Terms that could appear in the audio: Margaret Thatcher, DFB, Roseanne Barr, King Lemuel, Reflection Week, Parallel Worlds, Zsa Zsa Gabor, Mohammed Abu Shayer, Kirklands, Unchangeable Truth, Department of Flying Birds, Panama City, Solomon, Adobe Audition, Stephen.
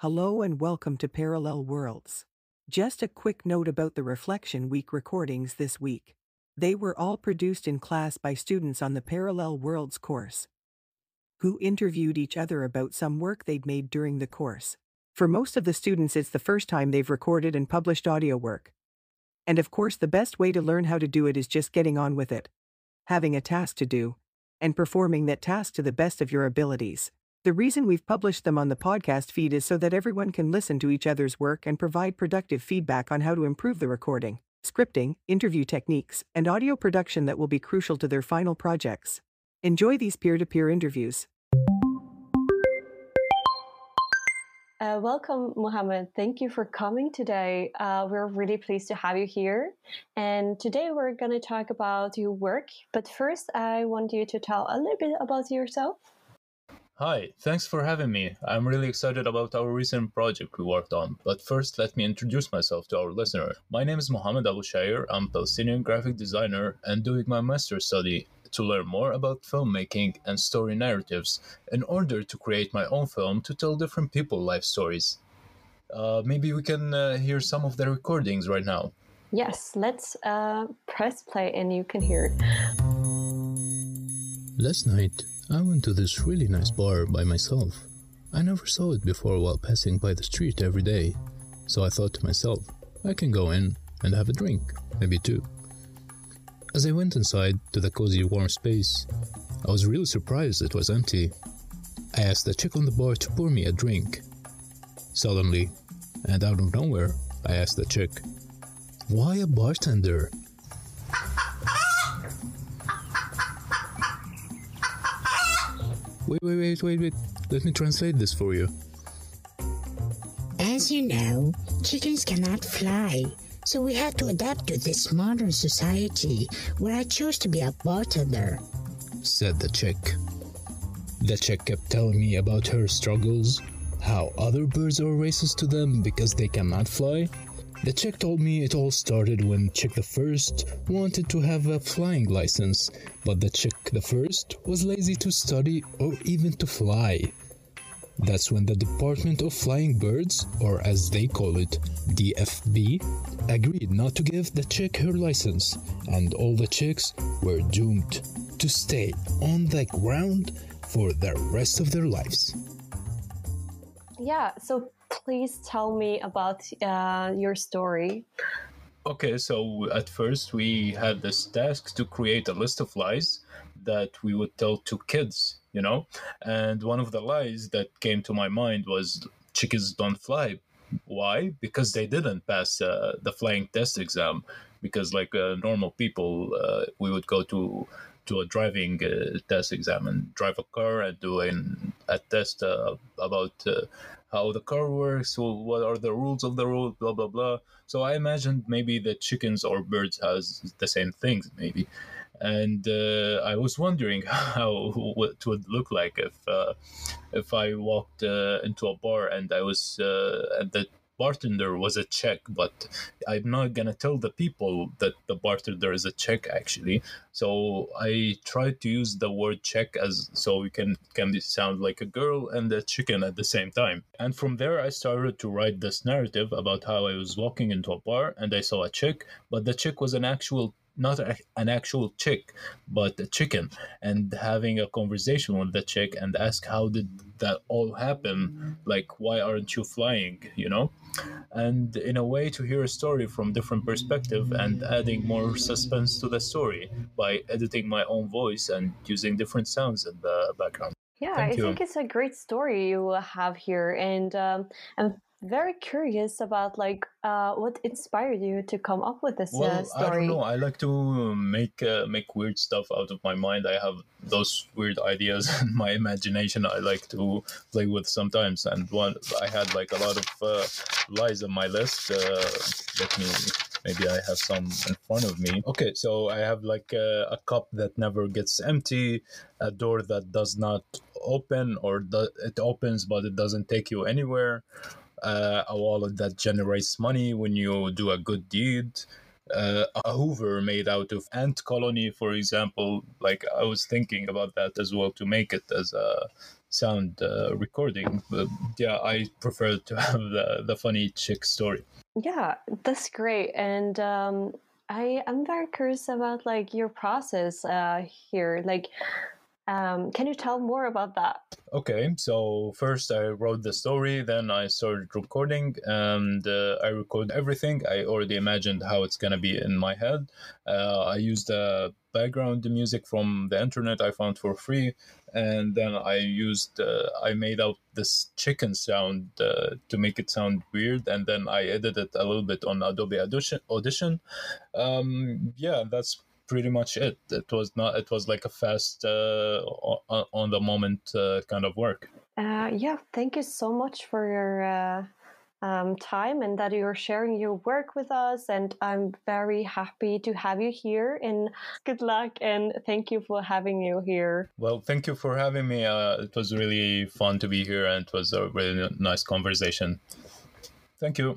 Hello and welcome to Parallel Worlds. Just a quick note about the Reflection Week recordings this week. They were all produced in class by students on the Parallel Worlds course, who interviewed each other about some work they'd made during the course. For most of the students, it's the first time they've recorded and published audio work. And of course, the best way to learn how to do it is just getting on with it, having a task to do, and performing that task to the best of your abilities. The reason we've published them on the podcast feed is so that everyone can listen to each other's work and provide productive feedback on how to improve the recording, scripting, interview techniques, and audio production that will be crucial to their final projects. Enjoy these peer-to-peer interviews. Welcome, Mohammed. Thank you for coming today. We're really pleased to have you here. And today we're going to talk about your work. But first, I want you to tell a little bit about yourself. Hi, thanks for having me. I'm really excited about our recent project we worked on, but first let me introduce myself to our listener. My name is Mohammed Abu Shayer. I'm a Palestinian graphic designer and doing my master's study to learn more about filmmaking and story narratives in order to create my own film to tell different people life stories. Maybe we can hear some of the recordings right now. Yes, let's press play and you can hear it. Last night, I went to this really nice bar by myself. I never saw it before while passing by the street every day, so I thought to myself, I can go in and have a drink, maybe two. As I went inside to the cozy warm space, I was really surprised it was empty. I asked the chick on the bar to pour me a drink. Suddenly, and out of nowhere, I asked the chick, "Why a bartender?" Wait, let me translate this for you. As you know, chickens cannot fly, so we had to adapt to this modern society where I chose to be a bartender, said the chick. The chick kept telling me about her struggles, how other birds are racist to them because they cannot fly. The chick told me it all started when Chick the First wanted to have a flying license, but the Chick the First was lazy to study or even to fly. That's when the Department of Flying Birds, or as they call it, DFB, agreed not to give the chick her license, and all the chicks were doomed to stay on the ground for the rest of their lives. Yeah, so please tell me about your story. Okay, so at first we had this task to create a list of lies that we would tell to kids, you know? And one of the lies that came to my mind was chickens don't fly. Why? Because they didn't pass the flying test exam. Because like normal people, we would go to a driving test exam and drive a car and do a test about how the car works, what are the rules of the road, blah, blah, blah. So I imagined maybe that chickens or birds has the same things, maybe. And I was wondering what it would look like if I walked into a bar and I was at the bartender was a Czech, but I'm not going to tell the people that the bartender is a Czech, actually. So I tried to use the word Czech as so we can sound like a girl and a chicken at the same time. And from there, I started to write this narrative about how I was walking into a bar and I saw a Czech, but the Czech was not an actual chick, but a chicken, and having a conversation with the chick and ask how did that all happen, like why aren't you flying, you know? And in a way to hear a story from different perspective and adding more suspense to the story by editing my own voice and using different sounds in the background. Yeah, I think it's a great story you have here, and I'm very curious about what inspired you to come up with this story. I don't know. I like to make weird stuff out of my mind. I have those weird ideas in my imagination. I like to play with sometimes. And I had like a lot of lies on my list. Maybe I have some in front of me. Okay, so I have like a cup that never gets empty, a door that does not open, or it opens but it doesn't take you anywhere, a wallet that generates money when you do a good deed, a Hoover made out of ant colony, for example. Like I was thinking about that as well to make it as a sound recording, but yeah, I prefer to have the funny chick story. Yeah, that's great. And I'm very curious about like your process here. Like, can you tell more about that? Okay, so first I wrote the story, then I started recording, and I record everything. I already imagined how it's going to be in my head. I used background music from the internet I found for free, and then I made out this chicken sound to make it sound weird, and then I edited a little bit on Adobe Audition. Yeah, that's pretty much it. It was like a fast on the moment kind of work. Yeah, thank you so much for your time and that you're sharing your work with us, and I'm very happy to have you here, and good luck, and thank you for having you here. Well, thank you for having me. It was really fun to be here, and it was a really nice conversation. Thank you.